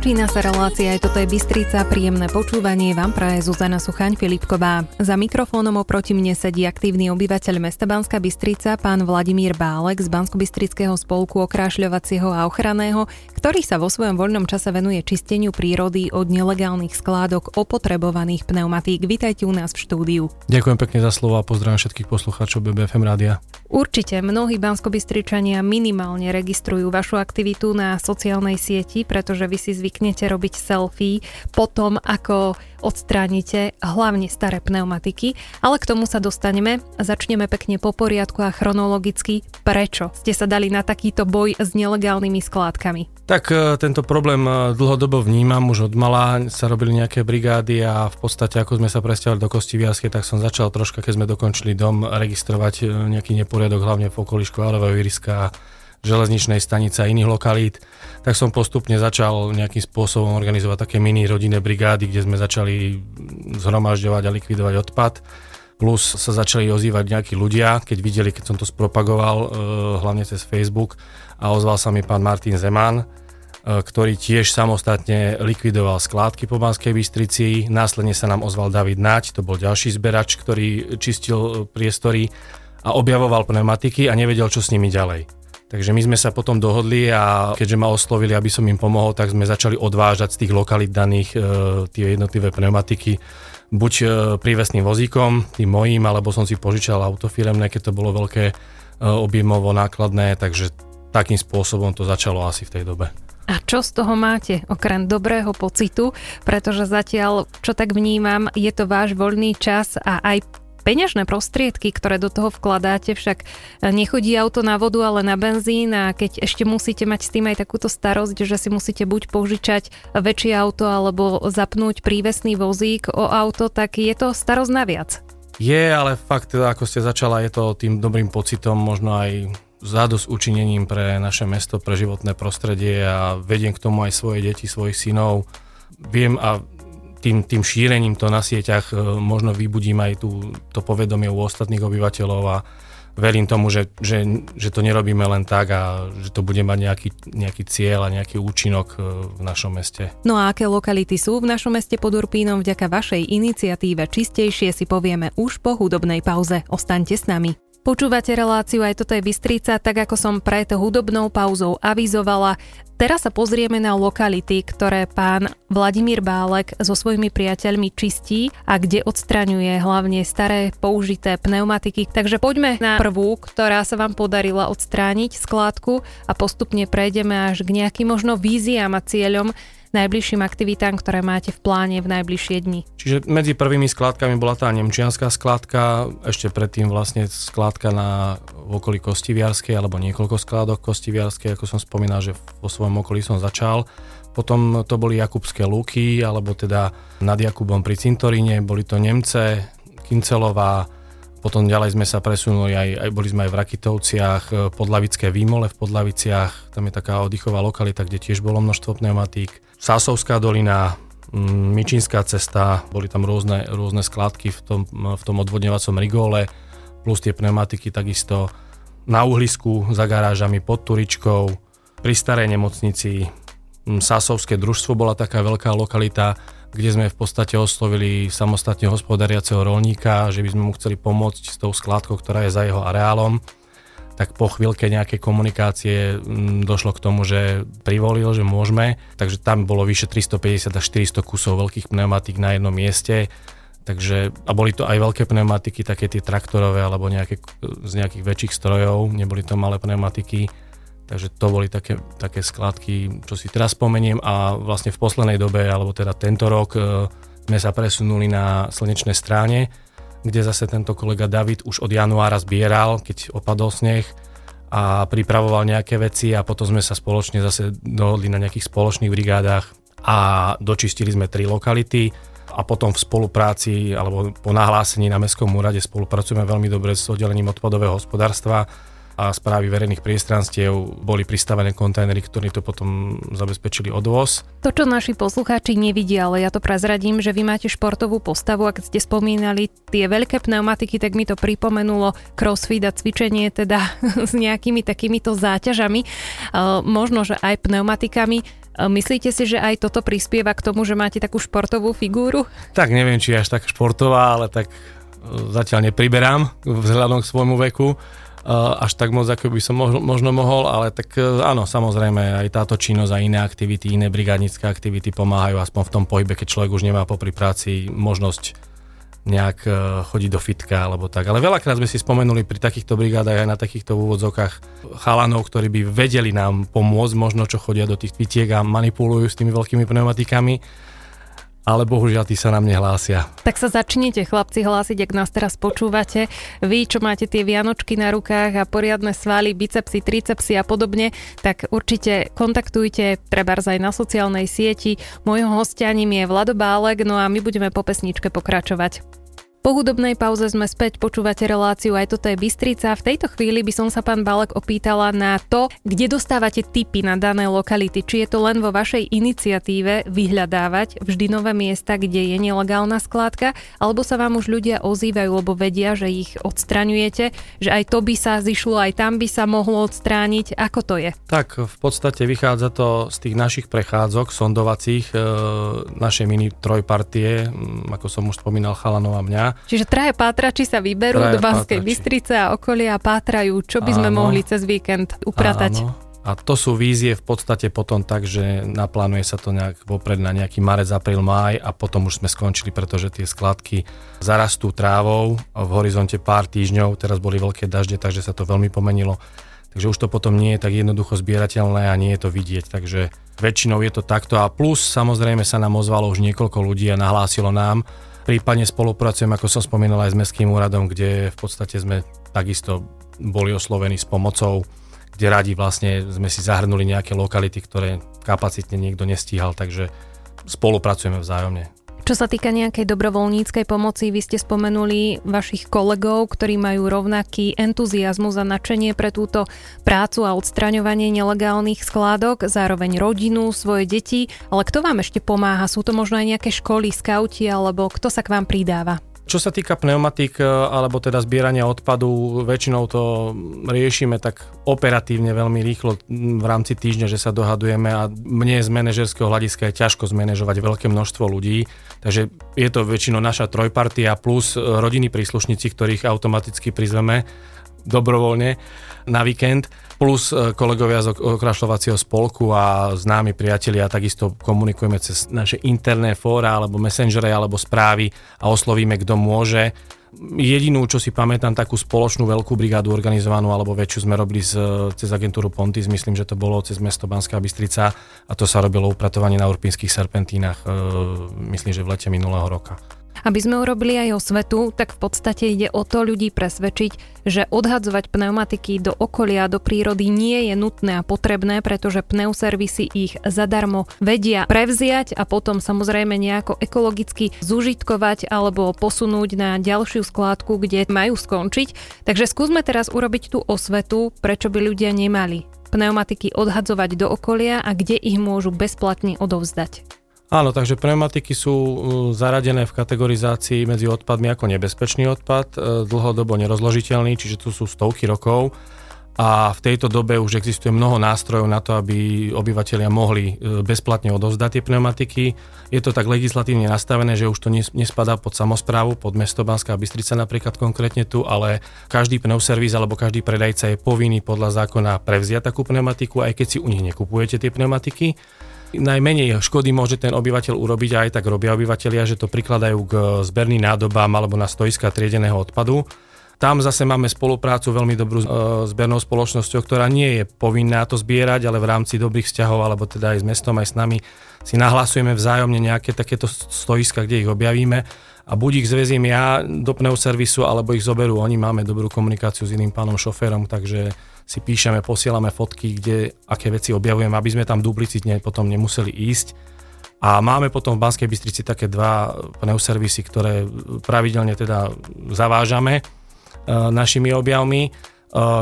Začína sa relácia Aj toto je Bystrica. Príjemné počúvanie vám praje Zuzana Suchaň Filipková. Za mikrofónom oproti mne sedí aktívny obyvateľ mesta Banská Bystrica, pán Vladimír Bállek z Banskobystrického spolku okrášľovacieho a ochranného, ktorý sa vo svojom voľnom čase venuje čisteniu prírody od nelegálnych skládok opotrebovaných pneumatík. Vitajte u nás v štúdiu. Ďakujem pekne za slovo a pozdravím všetkých poslucháčov BBFM rádia. Určite mnohí Banskobystričania minimálne registrujú vašu aktivitu na sociálnej sieti, pretože vy si zvyknete robiť selfie po tom, ako odstránite hlavne staré pneumatiky, ale k tomu sa dostaneme a začneme pekne po poriadku a chronologicky. Prečo ste sa dali na takýto boj s nelegálnymi skládkami? Tak tento problém dlhodobo vnímam, už odmala sa robili nejaké brigády a v podstate ako sme sa presťahovali do Kostiviarskej, tak som začal troška, keď sme dokončili dom, registrovať nejaký neporiadok hlavne v okolí Škvárovej Výryská, železničnej stanice a iných lokalít, tak som postupne začal nejakým spôsobom organizovať také mini rodinné brigády, kde sme začali zhromažďovať a likvidovať odpad. Plus sa začali ozývať nejakí ľudia, keď videli, keď som to spropagoval, hlavne cez Facebook, a ozval sa mi pán Martin Zeman, ktorý tiež samostatne likvidoval skládky po Banskej Bystrici. Následne sa nám ozval David Nať, to bol ďalší zberač, ktorý čistil priestory a objavoval pneumatiky a nevedel, čo s nimi ďalej. Takže my sme sa potom dohodli a keďže ma oslovili, aby som im pomohol, tak sme začali odvážať z tých lokalít daných tie jednotlivé pneumatiky. Buď prívesným vozíkom, tým mojím, alebo som si požičal auto firemné, keď to bolo veľké, objemovo nákladné, takže takým spôsobom to začalo asi v tej dobe. A čo z toho máte, okrem dobrého pocitu, pretože zatiaľ, čo tak vnímam, je to váš voľný čas a aj peňažné prostriedky, ktoré do toho vkladáte, však nechodí auto na vodu, ale na benzín, a keď ešte musíte mať s tým aj takúto starosť, že si musíte buď požičať väčšie auto alebo zapnúť prívesný vozík o auto, tak je to starosť naviac. Je, ale fakt, ako ste začala, je to tým dobrým pocitom, možno aj zadosťučinením pre naše mesto, pre životné prostredie, a vediem k tomu aj svoje deti, svojich synov. Viem a tým šírením to na sieťach možno vybudím aj to povedomie u ostatných obyvateľov a verím tomu, že to nerobíme len tak a že to bude mať nejaký cieľ a nejaký účinok v našom meste. No a aké lokality sú v našom meste pod Urpínom vďaka vašej iniciatíve Čistejšie si povieme už po hudobnej pauze. Ostaňte s nami. Počúvate reláciu Aj toto je Bystrica, tak ako som pred hudobnou pauzou avizovala. Teraz sa pozrieme na lokality, ktoré pán Vladimír Bállek so svojimi priateľmi čistí a kde odstraňuje hlavne staré použité pneumatiky. Takže poďme na prvú, ktorá sa vám podarila odstrániť skládku, a postupne prejdeme až k nejakým možno víziám a cieľom, najbližším aktivitám, ktoré máte v pláne v najbližšie dni. Čiže medzi prvými skládkami bola tá Nemčianska skládka, ešte predtým vlastne skládka v okolí Kostiviarskej, alebo niekoľko skládok Kostiviarskej, ako som spomínal, že vo svojom okolí som začal. Potom to boli Jakubské lúky, alebo teda nad Jakubom pri cintoríne, boli to Nemce Kincelová, potom ďalej sme sa presunuli, boli sme aj v Rakitovciach, Podlavické výmole v Podlaviciach, tam je taká oddychová lokalita, kde tiež bolo množstvo pneumatík. Sasovská dolina, Mičínska cesta, boli tam rôzne skládky v tom odvodňovacom rigóle, plus tie pneumatiky takisto na uhlisku, za garážami, pod Turičkou, pri starej nemocnici. Sasovské družstvo bola taká veľká lokalita, kde sme v podstate oslovili samostatne hospodáriaceho rolníka, že by sme mu chceli pomôcť s tou skládkou, ktorá je za jeho areálom. Tak po chvíľke nejaké komunikácie došlo k tomu, že privolil, že môžeme. Takže tam bolo vyše 350 až 400 kusov veľkých pneumatík na jednom mieste. Takže, a boli to aj veľké pneumatiky, také tie traktorové alebo z nejakých väčších strojov, neboli to malé pneumatiky. Takže to boli také skladky, čo si teraz spomeniem, a vlastne v poslednej dobe, alebo teda tento rok, sme sa presunuli na Slnečné stráne, kde zase tento kolega David už od januára zbieral, keď opadol sneh, a pripravoval nejaké veci, a potom sme sa spoločne zase dohodli na nejakých spoločných brigádach a dočistili sme 3 lokality. A potom v spolupráci, alebo po nahlásení na Mestskom úrade, spolupracujeme veľmi dobre s oddelením odpadového hospodárstva a správy verejných priestranstiev, boli pristavené kontajnery, ktorí to potom zabezpečili odvoz. To, čo naši poslucháči nevidia, ale ja to prezradím, že vy máte športovú postavu, a keď ste spomínali tie veľké pneumatiky, tak mi to pripomenulo crossfit a cvičenie teda s nejakými takýmito záťažami, možno, že aj pneumatikami. Myslíte si, že aj toto prispieva k tomu, že máte takú športovú figúru? Tak neviem, či až tak športová, ale tak zatiaľ nepriberám vzhľadom k svojmu veku. Až tak moc, ako by som možno mohol, ale tak áno, samozrejme, aj táto činnosť a iné aktivity, iné brigádnické aktivity pomáhajú aspoň v tom pohybe, keď človek už nemá popri práci možnosť nejak chodiť do fitka alebo tak. Ale veľakrát sme si spomenuli pri takýchto brigádach aj na takýchto úvodzovkách chalanov, ktorí by vedeli nám pomôcť, možno čo chodia do tých fitiek a manipulujú s tými veľkými pneumatikami. Ale bohužiaľ, tí sa nám nehlásia. Tak sa začnite, chlapci, hlásiť, ak nás teraz počúvate. Vy, čo máte tie vianočky na rukách a poriadne svaly, bicepsy, tricepsy a podobne, tak určite kontaktujte, trebárs aj na sociálnej sieti. Mojho hostianím je Vlado Bállek, no a my budeme po pesničke pokračovať. Po hudobnej pauze sme späť, počúvate reláciu Aj toto je Bystrica. V tejto chvíli by som sa, pán Bállek, opýtala na to, kde dostávate tipy na dané lokality. Či je to len vo vašej iniciatíve vyhľadávať vždy nové miesta, kde je nelegálna skládka, alebo sa vám už ľudia ozývajú, lebo vedia, že ich odstraňujete, že aj to by sa zišlo, aj tam by sa mohlo odstrániť. Ako to je? Tak v podstate vychádza to z tých našich prechádzok, sondovacích, naše mini trojpartie, ako som už spomínal, chalanov a mňa. Čiže traja pátrači sa vyberú do Banskej Bystrice a okolia pátrajú, čo by sme mohli cez víkend upratať. Áno. A to sú vízie v podstate potom tak, že naplánuje sa to nejak vopred na nejaký marec, apríl, máj a potom už sme skončili, pretože tie skladky zarastú trávou v horizonte pár týždňov. Teraz boli veľké dažde, takže sa to veľmi pomenilo. Takže už to potom nie je tak jednoducho zbierateľné a nie je to vidieť. Takže väčšinou je to takto a plus samozrejme sa nám ozvalo už niekoľko ľudí a nahlásilo nám. Prípadne spolupracujem, ako som spomínal, aj s Mestským úradom, kde v podstate sme takisto boli oslovení s pomocou, kde radi vlastne sme si zahrnuli nejaké lokality, ktoré kapacitne niekto nestíhal, takže spolupracujeme vzájomne. Čo sa týka nejakej dobrovoľníckej pomoci, vy ste spomenuli vašich kolegov, ktorí majú rovnaký entuziazmus a nadšenie pre túto prácu a odstraňovanie nelegálnych skládok, zároveň rodinu, svoje deti, ale kto vám ešte pomáha? Sú to možno aj nejaké školy, skauti, alebo kto sa k vám pridáva? Čo sa týka pneumatík, alebo teda zbierania odpadu, väčšinou to riešime tak operatívne veľmi rýchlo v rámci týždňa, že sa dohadujeme a mne z manažerského hľadiska je ťažko zmanéžovať veľké množstvo ľudí, takže je to väčšinou naša trojpartia plus rodinní príslušníci, ktorých automaticky prizveme dobrovoľne na víkend, plus kolegovia z okrášľovacieho spolku a známi priatelia, takisto komunikujeme cez naše interné fóra alebo messengere alebo správy a oslovíme, kto môže. Jedinú, čo si pamätám, takú spoločnú veľkú brigádu organizovanú alebo väčšiu sme robili cez agentúru Pontis, myslím, že to bolo cez mesto Banská Bystrica a to sa robilo upratovanie na urpínskych serpentínach, myslím, že v lete minulého roka. Aby sme urobili aj osvetu, tak v podstate ide o to ľudí presvedčiť, že odhadzovať pneumatiky do okolia, do prírody nie je nutné a potrebné, pretože pneuservisy ich zadarmo vedia prevziať a potom samozrejme nejako ekologicky zužitkovať alebo posunúť na ďalšiu skládku, kde majú skončiť. Takže skúsme teraz urobiť tú osvetu, prečo by ľudia nemali pneumatiky odhadzovať do okolia a kde ich môžu bezplatne odovzdať. Áno, takže pneumatiky sú zaradené v kategorizácii medzi odpadmi ako nebezpečný odpad, dlhodobo nerozložiteľný, čiže tu sú stovky rokov a v tejto dobe už existuje mnoho nástrojov na to, aby obyvatelia mohli bezplatne odovzdať tie pneumatiky. Je to tak legislatívne nastavené, že už to nespadá pod samosprávu, pod mesto Banská Bystrica napríklad konkrétne tu, ale každý pneuservis alebo každý predajca je povinný podľa zákona prevziať takú pneumatiku, aj keď si u nich nekupujete tie pneumatiky. Najmenej škody môže ten obyvateľ urobiť a aj tak robia obyvateľia, že to prikladajú k zberným nádobám alebo na stojiská triedeného odpadu. Tam zase máme spoluprácu veľmi dobrú s zbernou spoločnosťou, ktorá nie je povinná to zbierať, ale v rámci dobrých vzťahov alebo teda aj s mestom, aj s nami si nahlasujeme vzájomne nejaké takéto stojiska, kde ich objavíme a buď ich zvezím ja do pneuservisu alebo ich zoberú oni. Máme dobrú komunikáciu s iným pánom šoférom, takže si píšeme, posielame fotky, kde aké veci objavujem, aby sme tam duplicitne potom nemuseli ísť. A máme potom v Banskej Bystrici také dva pneuservisy, ktoré pravidelne teda zavážame našimi objavmi.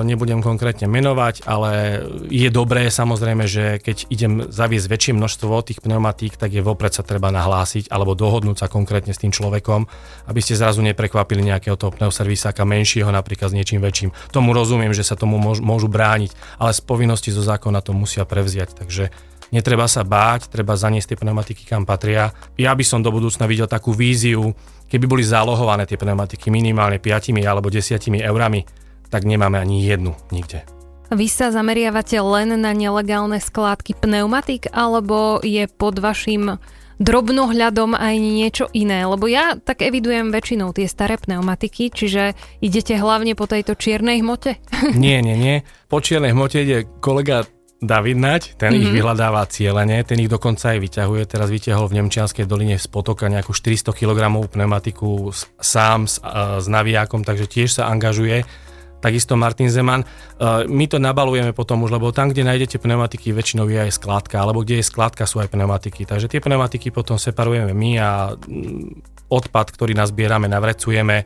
Nebudem konkrétne menovať, ale je dobré samozrejme, že keď idem zaviesť väčšie množstvo tých pneumatík, tak je vopred sa treba nahlásiť alebo dohodnúť sa konkrétne s tým človekom, aby ste zrazu neprekvapili nejakého toho pneuservisáka menšieho napríklad s niečím väčším. Tomu rozumiem, že sa tomu môžu brániť, ale z povinnosti zo zákona to musia prevziať, takže netreba sa báť, treba zaniesť tie pneumatiky, kam patria. Ja by som do budúcna videl takú víziu, keby boli zálohované tie pneumatiky minimálne 5 alebo 10 eurami, tak nemáme ani jednu nikde. Vy sa zameriavate len na nelegálne skládky pneumatík, alebo je pod vašim drobnohľadom aj niečo iné? Lebo ja tak evidujem väčšinou tie staré pneumatiky, čiže idete hlavne po tejto čiernej hmote? Nie. Po čiernej hmote ide kolega David Nať, ten ich vyhľadáva cieľene, ten ich dokonca aj vyťahuje. Teraz vyťahol v Nemčianskej doline z potoka nejakú 400 kg pneumatiku sám s navijákom, takže tiež sa angažuje. Takisto Martin Zeman. My to nabalujeme potom už, lebo tam, kde nájdete pneumatiky, väčšinou je aj skládka, alebo kde je skládka, sú aj pneumatiky. Takže tie pneumatiky potom separujeme my a odpad, ktorý nazbierame, navrecujeme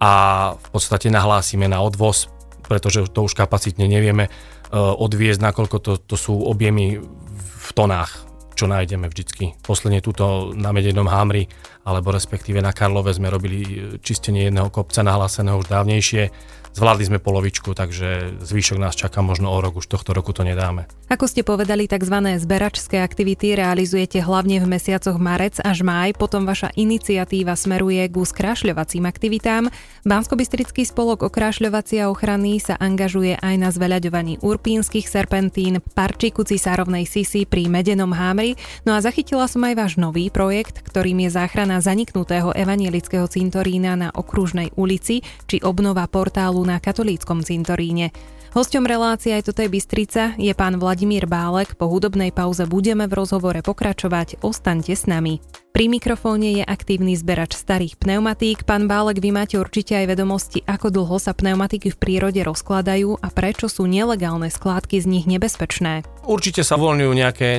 a v podstate nahlásime na odvoz, pretože to už kapacitne nevieme odviezť, nakoľko to sú objemy v tonách, čo nájdeme vždycky. Posledne tuto na Medenom Hamry, alebo respektíve na Karlove sme robili čistenie jedného kopca nahláseného už dávnejšie. Zvládli sme polovičku, takže zvyšok nás čaká možno o rok, už tohto roku to nedáme. Ako ste povedali, tzv. Zberačské aktivity realizujete hlavne v mesiacoch marec až máj, potom vaša iniciatíva smeruje k skrášľovacím aktivitám. Banskobystrický spolok okrášľovací a ochranný sa angažuje aj na zveľaďovaní urpínskych serpentín, parčíku cisárovnej Sisy pri Medenom Hamri. No a zachytila som aj váš nový projekt, ktorým je záchrana zaniknutého evanjelického cintorína na Okružnej ulici či obnova portálu na katolíckom cintoríne. Hosťom relácie Aj toto je Bystrica je pán Vladimír Bállek. Po hudobnej pauze budeme v rozhovore pokračovať. Ostaňte s nami. Pri mikrofóne je aktívny zberač starých pneumatík. Pán Bállek, vy máte určite aj vedomosti, ako dlho sa pneumatiky v prírode rozkladajú a prečo sú nelegálne skládky z nich nebezpečné. Určite sa uvoľňujú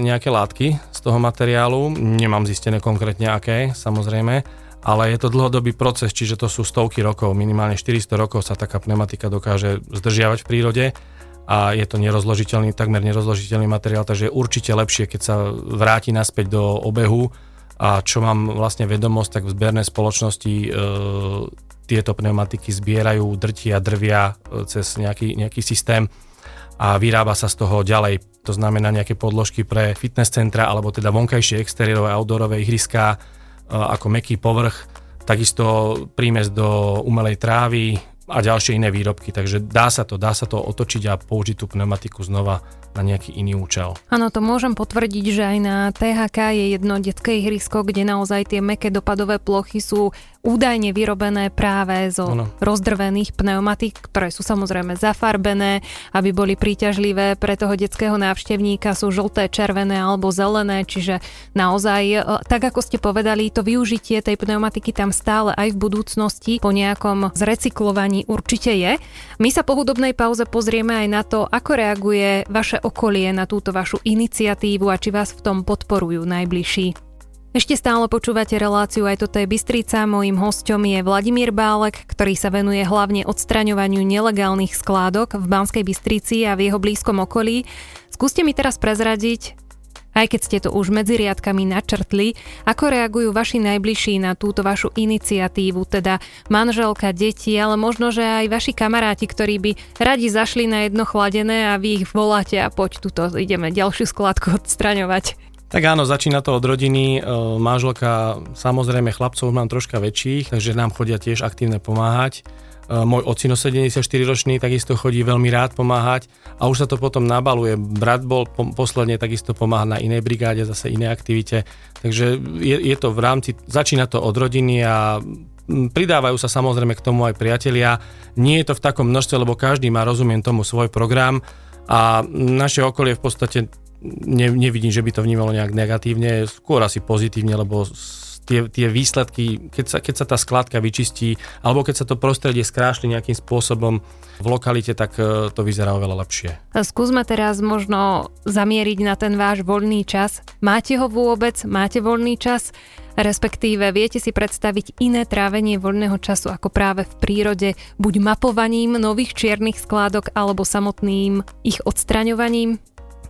nejaké látky z toho materiálu. Nemám zistené konkrétne aké, samozrejme. Ale je to dlhodobý proces, čiže to sú stovky rokov, minimálne 400 rokov sa taká pneumatika dokáže zdržiavať v prírode a je to nerozložiteľný, takmer nerozložiteľný materiál, takže je určite lepšie, keď sa vráti naspäť do obehu. A čo mám vlastne vedomosť, tak v zbernej spoločnosti tieto pneumatiky zbierajú, drvia cez nejaký systém a vyrába sa z toho ďalej. To znamená nejaké podložky pre fitness centra alebo teda vonkajšie exteriérové outdoorové ihriská, ako mäkký povrch, takisto prímes do umelej trávy a ďalšie iné výrobky. Takže dá sa to otočiť a použiť tú pneumatiku znova na nejaký iný účel. Áno, to môžem potvrdiť, že aj na THK je jedno detské ihrisko, kde naozaj tie mäkké dopadové plochy sú údajne vyrobené práve zo rozdrvených pneumatík, ktoré sú samozrejme zafarbené, aby boli príťažlivé pre toho detského návštevníka, sú žlté, červené alebo zelené, čiže naozaj, tak ako ste povedali, to využitie tej pneumatiky tam stále aj v budúcnosti po nejakom zrecyklovaní určite je. My sa po hudobnej pauze pozrieme aj na to, ako reaguje vaše okolie na túto vašu iniciatívu a či vás v tom podporujú najbližší. Ešte stále počúvate reláciu Aj toto je Bystrica. Mojím hosťom je Vladimír Bállek, ktorý sa venuje hlavne odstraňovaniu nelegálnych skládok v Banskej Bystrici a v jeho blízkom okolí. Skúste mi teraz prezradiť, aj keď ste to už medzi riadkami načrtli, ako reagujú vaši najbližší na túto vašu iniciatívu, teda manželka, deti, ale možno, že aj vaši kamaráti, ktorí by radi zašli na jedno chladené a vy ich voláte a poď tuto, ideme ďalšiu skládku odstraňovať. Tak áno, začína to od rodiny, manželka, samozrejme chlapcov mám troška väčších, takže nám chodia tiež aktívne pomáhať. Môj ocino 74-ročný takisto chodí veľmi rád pomáhať a už sa to potom nabaluje. Brat bol posledne takisto pomáhať na inej brigáde, zase iné aktivite. Takže je to v rámci, začína to od rodiny a pridávajú sa samozrejme k tomu aj priatelia. Nie je to v takom množstve, lebo každý má, rozumiem tomu, svoj program a naše okolie v podstate nevidím, že by to vnímalo nejak negatívne, skôr asi pozitívne, lebo tie výsledky, keď sa tá skladka vyčistí, alebo keď sa to prostredie skrášli nejakým spôsobom v lokalite, tak to vyzerá oveľa lepšie. Skúsme teraz možno zamieriť na ten váš voľný čas. Máte ho vôbec? Máte voľný čas? Respektíve, viete si predstaviť iné trávenie voľného času ako práve v prírode, buď mapovaním nových čiernych skládok, alebo samotným ich odstraňovaním?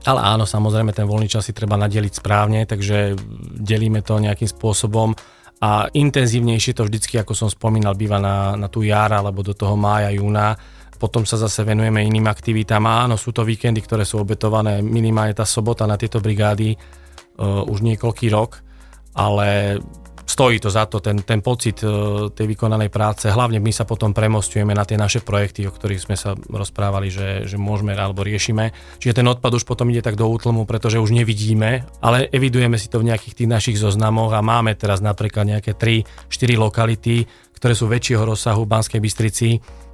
Ale áno, samozrejme, ten voľný čas si treba nadeliť správne, takže delíme to nejakým spôsobom a intenzívnejšie to vždycky, ako som spomínal, býva na tú jar alebo do toho mája, júna. V potom sa zase venujeme iným aktivitám. Áno, sú to víkendy, ktoré sú obetované, minimálne tá sobota na tieto brigády už niekoľký rok, ale stojí to za to, ten pocit tej vykonanej práce. Hlavne my sa potom premostujeme na tie naše projekty, o ktorých sme sa rozprávali, že môžeme alebo riešime. Čiže ten odpad už potom ide tak do útlmu, pretože už nevidíme, ale evidujeme si to v nejakých tých našich zoznamoch a máme teraz napríklad nejaké 3-4 lokality, ktoré sú väčšieho rozsahu v Banskej Bystrici,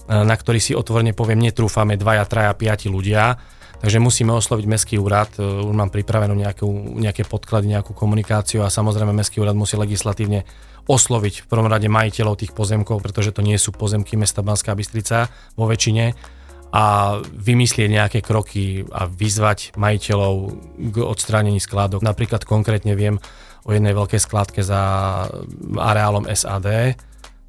na ktorý si otvorene poviem, netrúfame 2, 3, 5 ľudia. Takže musíme osloviť Mestský úrad. Už mám pripravenú nejaké podklady, nejakú komunikáciu a samozrejme Mestský úrad musí legislatívne osloviť v prvom rade majiteľov tých pozemkov, pretože to nie sú pozemky mesta Banská Bystrica vo väčšine, a vymyslieť nejaké kroky a vyzvať majiteľov k odstránení skládok. Napríklad konkrétne viem o jednej veľkej skládke za areálom SAD,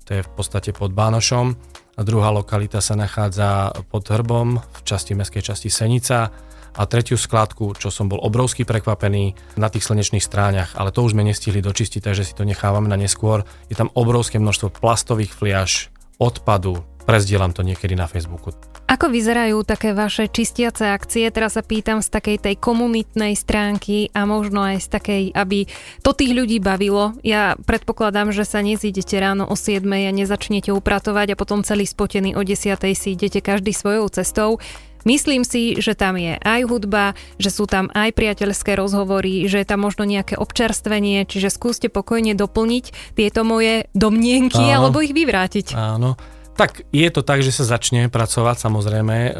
to je v podstate pod Bánošom. A druhá lokalita sa nachádza pod Hrbom v časti mestskej časti Senica a tretiu skládku, čo som bol obrovský prekvapený, na tých Slnečných stráňach, ale to už sme nestihli dočistiť, takže si to nechávame na neskôr. Je tam obrovské množstvo plastových fliaš, odpadu, prezdielam to niekedy na Facebooku. Ako vyzerajú také vaše čistiace akcie? Teraz sa pýtam z takej tej komunitnej stránky a možno aj z takej, aby to tých ľudí bavilo. Ja predpokladám, že sa nezídete ráno o 7 a nezačnete upratovať a potom celý spotený o 10 si idete každý svojou cestou. Myslím si, že tam je aj hudba, že sú tam aj priateľské rozhovory, že je tam možno nejaké občerstvenie, čiže skúste pokojne doplniť tieto moje domnienky alebo ich vyvrátiť. Áno. Tak je to tak, že sa začne pracovať, samozrejme.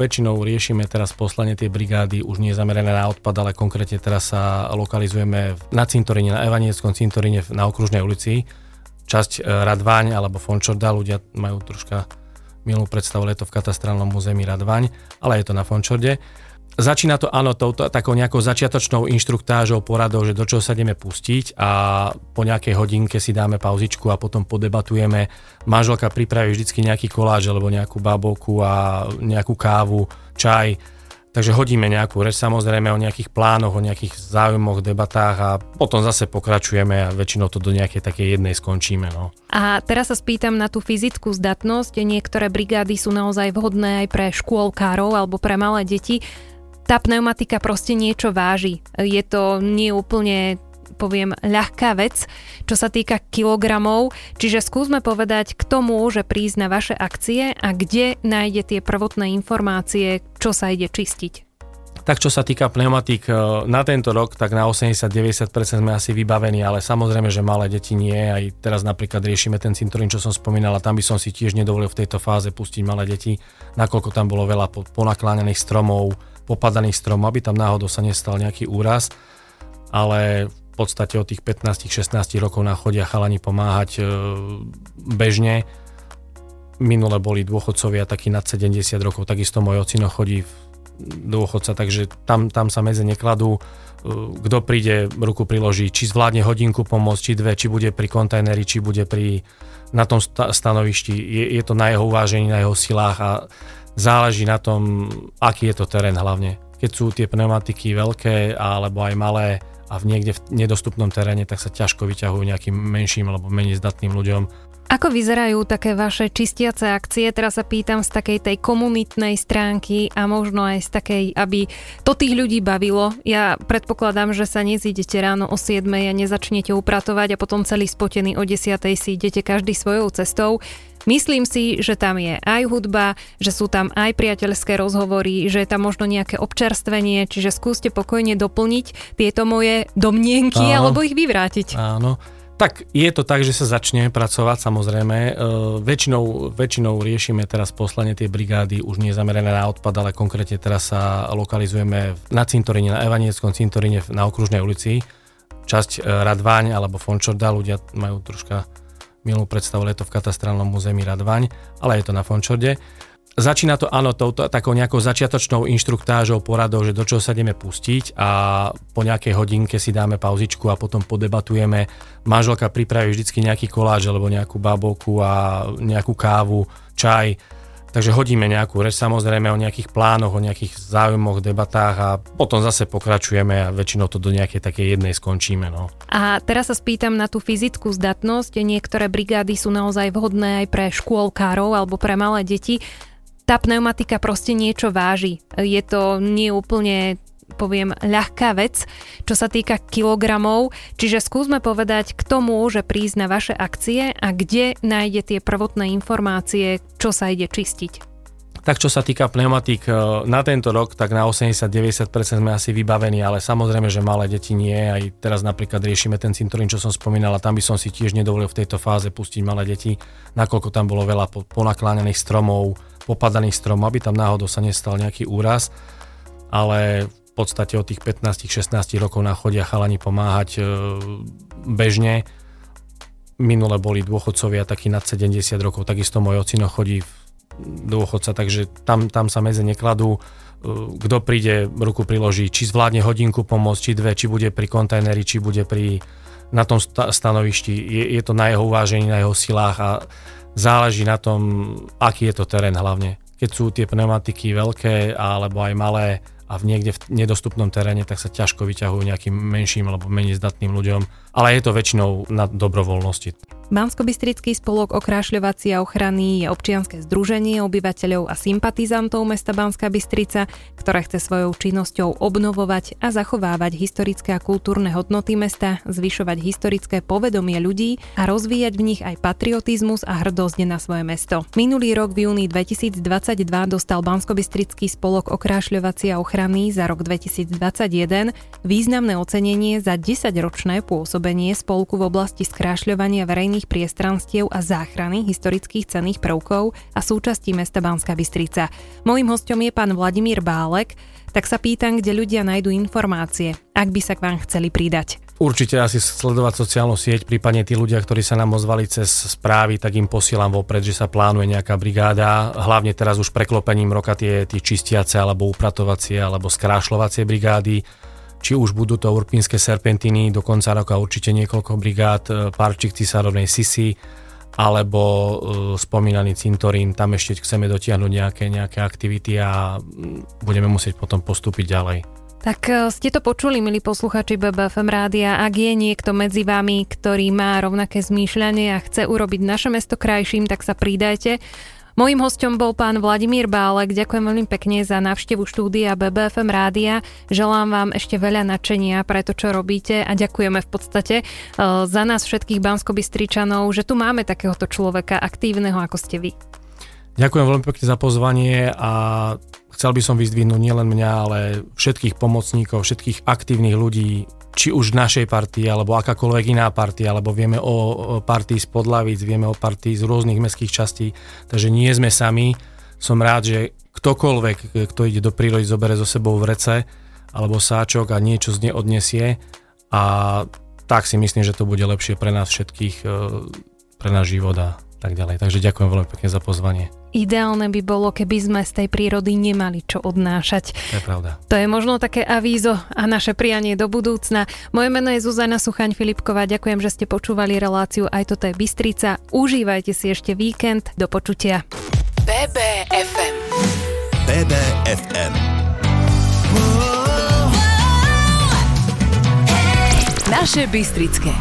Väčšinou riešime teraz poslanie tie brigády už nie zamerané na odpad, ale konkrétne teraz sa lokalizujeme na cintoríne, na Evanieckom cintoríne na Okružnej ulici. Časť Radváň alebo Fončorda, ľudia majú troška milú predstavu, je to v katastrálnom území Radváň, ale je to na Fončorde. Začína to áno takou nejakou začiatočnou inštruktážou, poradou, že do čoho sa ideme pustiť, a po nejakej hodinke si dáme pauzičku a potom podebatujeme. Manželka pripraví vždycky nejaký koláč alebo nejakú bábovku a nejakú kávu, čaj. Takže hodíme nejakú reč samozrejme o nejakých plánoch, o nejakých záujmoch, debatách a potom zase pokračujeme a väčšinou to do nejakej takej jednej skončíme. No. A teraz sa spýtam na tú fyzickú zdatnosť. Niektoré brigády sú naozaj vhodné aj pre škôlkárov alebo pre malé deti. Tá pneumatika proste niečo váži. Je to neúplne, poviem, ľahká vec, čo sa týka kilogramov. Čiže skúsme povedať, kto môže prísť na vaše akcie a kde nájde tie prvotné informácie, čo sa ide čistiť. Tak čo sa týka pneumatík, na tento rok tak na 80-90% sme asi vybavení, ale samozrejme, že malé deti nie. Aj teraz napríklad riešime ten cintorín, čo som spomínal, a tam by som si tiež nedovolil v tejto fáze pustiť malé deti, nakoľko tam bolo veľa ponakláňaných stromov, popadaných stromov, aby tam náhodou sa nestal nejaký úraz, ale v podstate od tých 15-16 rokov nám chodia chalani pomáhať bežne. Minule boli dôchodcovia takí nad 70 rokov, takisto môj ocino chodí dôchodca, takže tam sa medze nekladú. Kto príde, ruku priloží, či zvládne hodinku pomôcť, či dve, či bude pri kontajneri, či bude na tom stanovišti. Je to na jeho uvážení, na jeho silách a záleží na tom, aký je to terén hlavne. Keď sú tie pneumatiky veľké alebo aj malé a niekde v nedostupnom teréne, tak sa ťažko vyťahujú nejakým menším alebo menej zdatným ľuďom. Ako vyzerajú také vaše čistiace akcie? Teraz sa pýtam z takej tej komunitnej stránky a možno aj z takej, aby to tých ľudí bavilo. Ja predpokladám, že sa nezídete ráno o 7 a nezačnete upratovať a potom celý spotený o 10 si idete každý svojou cestou. Myslím si, že tam je aj hudba, že sú tam aj priateľské rozhovory, že je tam možno nejaké občerstvenie, čiže skúste pokojne doplniť tieto moje domnienky alebo ich vyvrátiť. Áno. Tak je to tak, že sa začne pracovať, samozrejme. Väčšinou riešime teraz poslanie tie brigády už nie zamerané na odpad, ale konkrétne teraz sa lokalizujeme na cintoríne, na Evanieckom cintoríne na Okružnej ulici. Časť Radváň alebo Fončorda, ľudia majú troška milú predstavu, je to v katastrálnom území Radvaň, ale je to na Fončorde. Začína to áno takou nejakou začiatočnou inštruktážou, poradou, že do čoho sa ideme pustiť a po nejakej hodinke si dáme pauzičku a potom podebatujeme. Manželka pripraví vždycky nejaký koláč alebo nejakú bábovku a nejakú kávu, čaj. Takže hodíme nejakú reč samozrejme o nejakých plánoch, o nejakých záujmoch, debatách a potom zase pokračujeme a väčšinou to do nejakej takej jednej skončíme. No. A teraz sa spýtam na tú fyzickú zdatnosť. Niektoré brigády sú naozaj vhodné aj pre škôlkárov alebo pre malé deti. Tá pneumatika proste niečo váži. Je to neúplne, poviem, ľahká vec, čo sa týka kilogramov. Čiže skúsme povedať, kto môže prísť na vaše akcie a kde nájde tie prvotné informácie, čo sa ide čistiť. Tak čo sa týka pneumatík na tento rok, tak na 80-90% sme asi vybavení, ale samozrejme, že malé deti nie. Aj teraz napríklad riešime ten cintorín, čo som spomínala, tam by som si tiež nedovolil v tejto fáze pustiť malé deti, nakoľko tam bolo veľa ponakláňaných stromov, popadaných stromov, aby tam náhodou sa nestal nejaký úraz. Ale v podstate od tých 15-16 rokov nám chodia chalani pomáhať bežne. Minule boli dôchodcovia takí nad 70 rokov, takisto môj ocino chodí dôchodca, takže tam sa medze nekladú. Kto príde, ruku priloží, či zvládne hodinku pomôcť, či dve, či bude pri kontajneri, či bude na tom stanovišti. Je to na jeho uvážení, na jeho silách a záleží na tom, aký je to terén hlavne. Keď sú tie pneumatiky veľké alebo aj malé, a niekde v nedostupnom teréne, tak sa ťažko vyťahujú nejakým menším alebo menej zdatným ľuďom, ale je to väčšinou na dobrovoľnosti. Banskobystrický spolok okrášľovací a ochranný je občianske združenie obyvateľov a sympatizantov mesta Banská Bystrica, ktoré chce svojou činnosťou obnovovať a zachovávať historické a kultúrne hodnoty mesta, zvyšovať historické povedomie ľudí a rozvíjať v nich aj patriotizmus a hrdosť na svoje mesto. Minulý rok v júni 2022 dostal Banskobystrický spolok okrášľovací a ochranný za rok 2021 významné ocenenie za 10-ročné pôsobenie spolku v oblasti skrášľovania verejných priestranstiev a záchrany historických cenných prvkov a súčastí mesta Banská Bystrica. Mojím hosťom je pán Vladimír Bállek, tak sa pýtam, kde ľudia nájdú informácie, ak by sa k vám chceli pridať. Určite asi sledovať sociálnu sieť, prípadne tí ľudia, ktorí sa nám ozvali cez správy, tak im posielam vopred, že sa plánuje nejaká brigáda, hlavne teraz už preklopením roka tie čistiace alebo upratovacie alebo skrášľovacie brigády. Či už budú to urpínske serpentiny, do konca roka určite niekoľko brigád, parčík cisárovnej Sisi, alebo spomínaný cintorín, tam ešte chceme dotiahnuť nejaké aktivity a budeme musieť potom postúpiť ďalej. Tak ste to počuli, milí posluchači BBFM rádia, ak je niekto medzi vami, ktorý má rovnaké zmýšľanie a chce urobiť naše mesto krajším, tak sa pridajte. Mojím hosťom bol pán Vladimír Bállek. Ďakujem veľmi pekne za návštevu štúdia BBFM rádia. Želám vám ešte veľa nadšenia pre to, čo robíte a ďakujeme v podstate za nás všetkých Banskobystričanov, že tu máme takéhoto človeka aktívneho, ako ste vy. Ďakujem veľmi pekne za pozvanie a chcel by som vyzdvihnúť nielen mňa, ale všetkých pomocníkov, všetkých aktívnych ľudí, či už našej partii, alebo akákoľvek iná partia, alebo vieme o partii z Podlavíc, vieme o partii z rôznych mestských častí, takže nie sme sami. Som rád, že ktokoľvek, kto ide do prírody, zobere so sebou vrece alebo sáčok a niečo z nej odnesie a tak si myslím, že to bude lepšie pre nás všetkých, pre náš život a tak ďalej. Takže ďakujem veľmi pekne za pozvanie. Ideálne by bolo, keby sme z tej prírody nemali čo odnášať. To je pravda. To je možno také avízo a naše prianie do budúcna. Moje meno je Zuzana Suchaň Filipková. Ďakujem, že ste počúvali reláciu Aj toto je Bystrica. Užívajte si ešte víkend. Do počutia. BBFM. BBFM. Naše Bystrické.